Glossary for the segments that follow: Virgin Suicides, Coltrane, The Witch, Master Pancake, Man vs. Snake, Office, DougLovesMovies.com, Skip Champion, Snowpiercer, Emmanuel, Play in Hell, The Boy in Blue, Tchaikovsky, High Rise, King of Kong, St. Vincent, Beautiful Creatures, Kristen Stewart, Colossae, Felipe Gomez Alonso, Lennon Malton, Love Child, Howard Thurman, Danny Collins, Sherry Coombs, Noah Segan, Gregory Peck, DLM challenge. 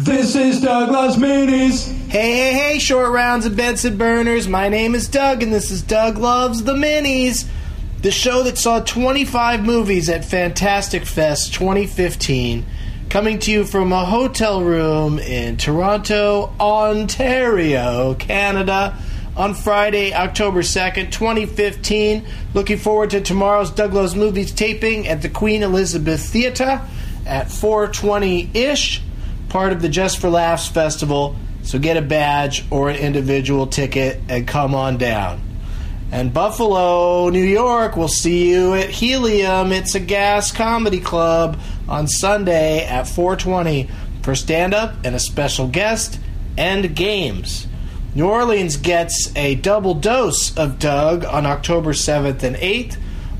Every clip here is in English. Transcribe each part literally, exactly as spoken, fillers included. This is Doug Loves Movies. Hey, hey, hey, short rounds and Benson burners. My name is Doug, and this is Doug Loves the Minis, the show that saw twenty-five movies at Fantastic Fest twenty fifteen, coming to you from a hotel room in Toronto, Ontario, Canada, on Friday, October second, twenty fifteen. Looking forward to tomorrow's Doug Loves Movies taping at the Queen Elizabeth Theatre at four twenty-ish. Part of the Just for Laughs Festival, so get a badge or an individual ticket and come on down. And Buffalo, New York, we'll see you at Helium. It's a gas comedy club on Sunday at four twenty for stand-up and a special guest and games. New Orleans gets a double dose of Doug on October seventh and eighth.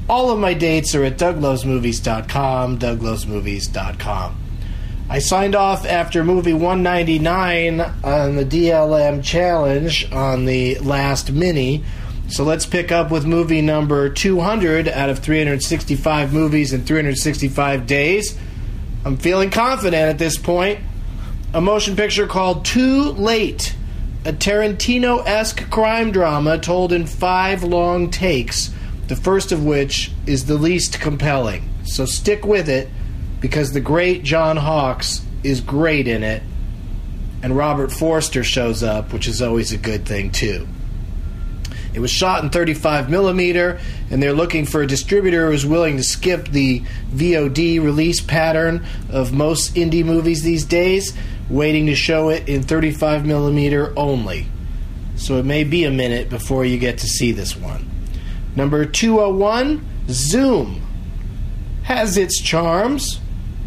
All of my dates are at Doug Loves Movies dot com, Doug Loves Movies dot com. I signed off after movie one ninety-nine on the D L M challenge on the last mini. So let's pick up with movie number two hundred out of three hundred sixty-five movies in three hundred sixty-five days. I'm feeling confident at this point. A motion picture called Too Late, a Tarantino-esque crime drama told in five long takes, the first of which is the least compelling. So stick with it, because the great John Hawks is great in it, and Robert Forster shows up, which is always a good thing, too. It was shot in thirty-five millimeter, and they're looking for a distributor who's willing to skip the V O D release pattern of most indie movies these days, waiting to show it in thirty-five millimeter only. So it may be a minute before you get to see this one. Number two oh one, Zoom, has its charms,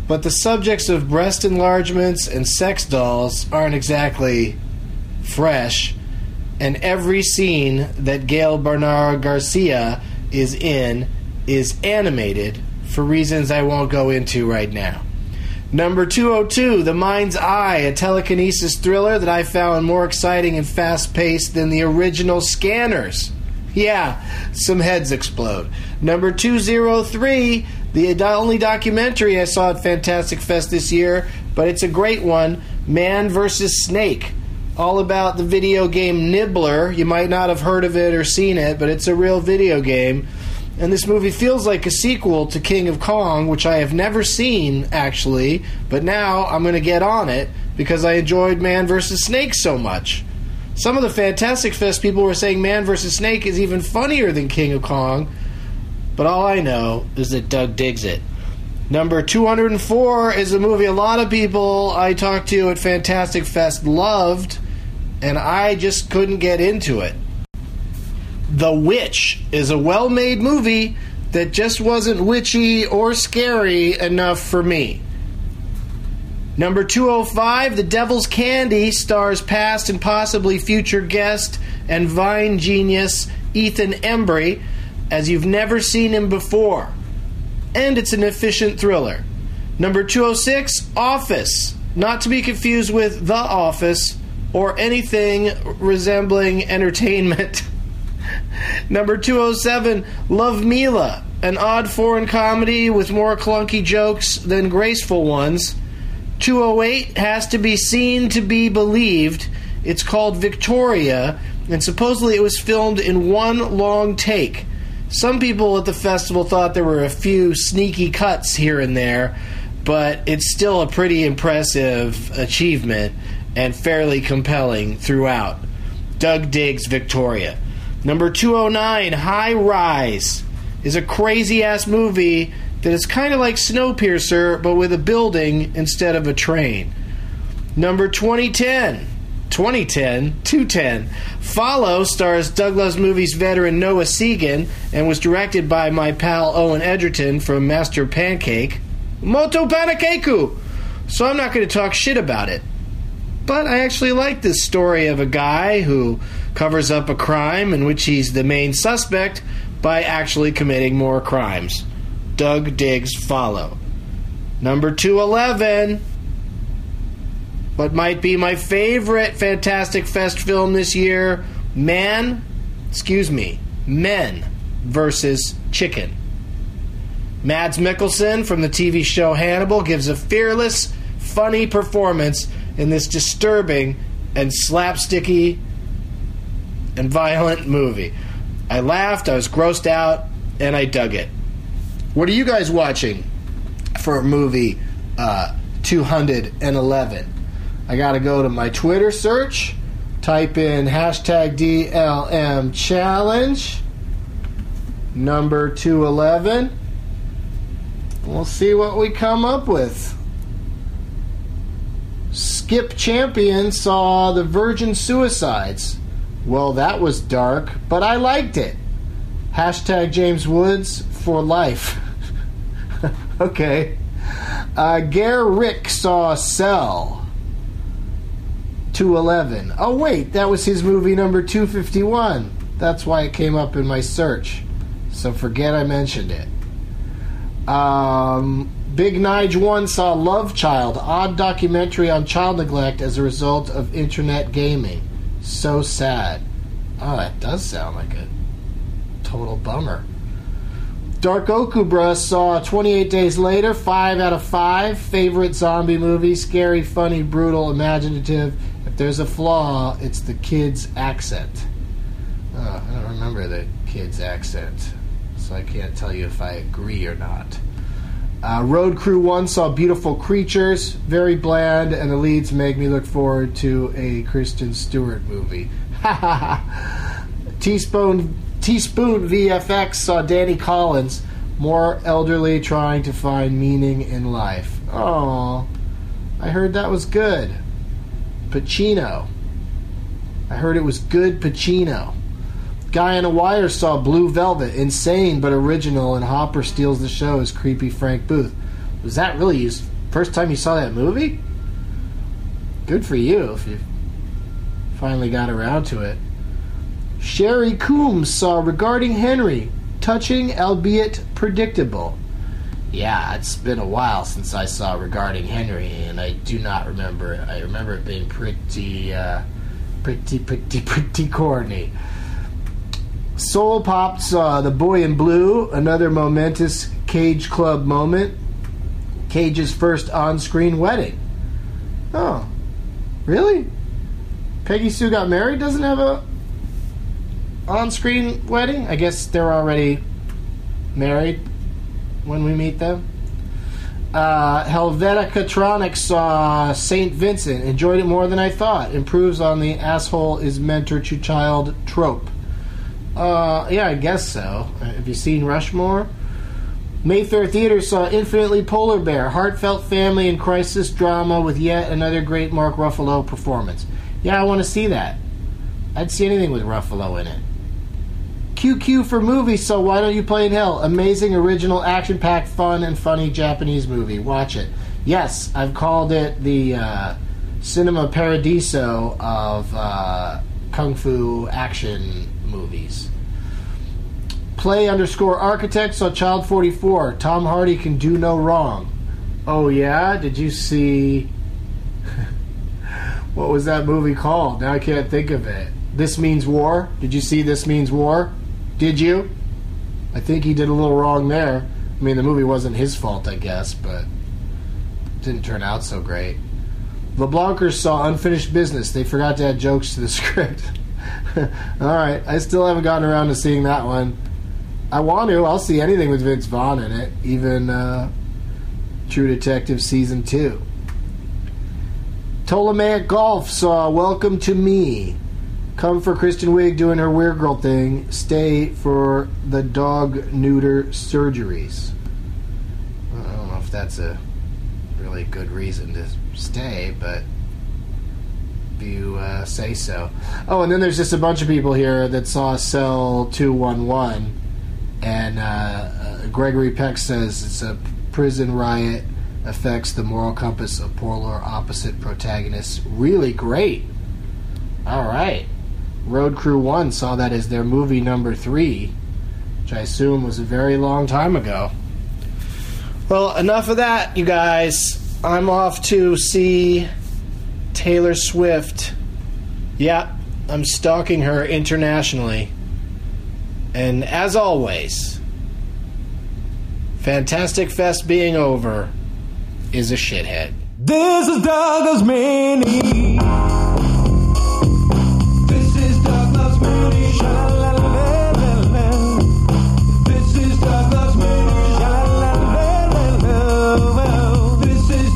but the subjects of breast enlargements and sex dolls aren't exactly fresh, and every scene that Gail Barnara Garcia is in is animated for reasons I won't go into right now. Number two oh two, The Mind's Eye, a telekinesis thriller that I found more exciting and fast-paced than the original Scanners. Yeah, some heads explode. Number two oh three, the only documentary I saw at Fantastic Fest this year, but it's a great one, Man versus. Snake, all about the video game Nibbler. You might not have heard of it or seen it, but it's a real video game. And this movie feels like a sequel to King of Kong, which I have never seen, actually, but now I'm going to get on it because I enjoyed Man versus. Snake so much. Some of the Fantastic Fest people were saying Man versus. Snake is even funnier than King of Kong, but all I know is that Doug digs it. Number two oh four is a movie a lot of people I talked to at Fantastic Fest loved, and I just couldn't get into it. The Witch is a well-made movie that just wasn't witchy or scary enough for me. Number two oh five, The Devil's Candy, stars past and possibly future guest and Vine genius Ethan Embry, as you've never seen him before. And it's an efficient thriller. Number two oh six, Office, not to be confused with The Office or anything resembling entertainment. Number two oh seven, Love Mila, an odd foreign comedy with more clunky jokes than graceful ones. two oh eight has to be seen to be believed. It's called Victoria, and supposedly it was filmed in one long take. Some people at the festival thought there were a few sneaky cuts here and there, but it's still a pretty impressive achievement and fairly compelling throughout. Doug digs Victoria. Number two oh nine, High Rise, is a crazy-ass movie that is kind of like Snowpiercer, but with a building instead of a train. Number twenty ten, twenty ten, two ten, Follow stars Doug Loves Movies veteran Noah Segan and was directed by my pal Owen Edgerton from Master Pancake. Moto Panakeku! So I'm not going to talk shit about it. But I actually like this story of a guy who covers up a crime in which he's the main suspect by actually committing more crimes. Doug digs Follow. Number two eleven, what might be my favorite Fantastic Fest film this year, Man, excuse me, Men versus Chicken. Mads Mikkelsen from the T V show Hannibal gives a fearless, funny performance in this disturbing and slapsticky and violent movie. I laughed, I was grossed out, and I dug it. What are you guys watching for movie uh, two eleven? I gotta go to my Twitter search, type in hashtag D L M challenge, number two eleven. We'll see what we come up with. Skip Champion saw The Virgin Suicides. Well, that was dark, but I liked it. Hashtag James Woods for life. Okay. Uh, Gare Rick saw Cell. two eleven. Oh, wait, that was his movie number two fifty-one. That's why it came up in my search. So forget I mentioned it. Um, Big Nige one saw Love Child, odd documentary on child neglect as a result of internet gaming. So sad. Oh, that does sound like a total bummer. Dark Okubra saw twenty-eight Days Later, five out of five. Favorite zombie movie, scary, funny, brutal, imaginative. If there's a flaw, it's the kid's accent. Oh, I don't remember the kid's accent. So I can't tell you if I agree or not. Uh, Road Crew one saw Beautiful Creatures, very bland, and the leads make me look forward to a Kristen Stewart movie. Ha ha ha. Teaspoon V F X saw Danny Collins, more elderly trying to find meaning in life. Oh, I heard that was good. Pacino. I heard it was good Pacino. Guy on a Wire saw Blue Velvet, insane but original, and Hopper steals the show as creepy Frank Booth. Was that really his first time you saw that movie? Good for you if you finally got around to it. Sherry Coombs saw Regarding Henry, touching albeit predictable. Yeah, it's been a while since I saw Regarding Henry, and I do not remember it. I remember it being pretty, uh, pretty, pretty, pretty corny. Soul Pop saw The Boy in Blue, another momentous Cage Club moment. Cage's first on-screen wedding. Oh, really? Peggy Sue Got Married doesn't have a on-screen wedding? I guess they're already married when we meet them. Uh, Helveticatronics saw Saint Vincent. Enjoyed it more than I thought. Improves on the asshole is mentor to child trope. Uh, yeah, I guess so. Have you seen Rushmore? Mayfair Theatre saw Infinitely Polar Bear, heartfelt family and crisis drama with yet another great Mark Ruffalo performance. Yeah, I want to see that. I'd see anything with Ruffalo in it. Q Q for movies, so Why Don't You Play in Hell? Amazing, original, action-packed, fun, and funny Japanese movie. Watch it. Yes, I've called it the uh, Cinema Paradiso of uh, Kung Fu action movies. Play underscore architect saw Child forty-four. Tom Hardy can do no wrong. Oh yeah? Did you see what was that movie called? Now I can't think of it. This Means War? Did you see This Means War? Did you? I think he did a little wrong there. I mean, the movie wasn't his fault, I guess, but it didn't turn out so great. LeBlancers saw Unfinished Business. They forgot to add jokes to the script. Alright, I still haven't gotten around to seeing that one. I want to. I'll see anything with Vince Vaughn in it. Even uh, True Detective Season two. Ptolemaic Golf saw Welcome to Me. Come for Kristen Wiig doing her weird girl thing. Stay for the dog neuter surgeries. I don't know if that's a really good reason to stay, but you uh, say so. Oh, and then there's just a bunch of people here that saw Cell two eleven, and uh, uh, Gregory Peck says it's a prison riot, affects the moral compass of polar opposite protagonists. Really great. Alright. Road Crew one saw that as their movie number three, which I assume was a very long time ago. Well, enough of that, you guys. I'm off to see Taylor Swift. Yeah, I'm stalking her internationally. And as always, Fantastic Fest being over is a shithead. This is Doug Loves Mini. This is Doug Loves Mini. This is Doug Loves Mini. This is Doug Loves Mini. This is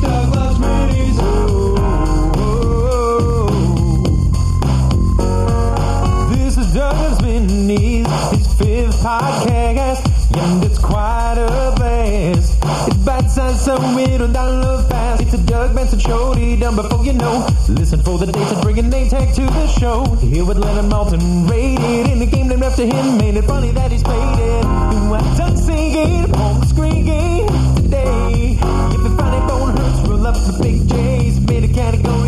Doug Loves Mini's his fifth podcast, and it's quite a blast. It's bite-sized, so we don't download fast. It's a Doug Benson show, done before you know. Listen for the dates and bring a name tag to the show. Here with Lennon Malton, rated in the game named after him. Made it funny that he's played it. Do I Doug singing on the screen game today? If the funny bone hurts, roll up the big J's. Made a category.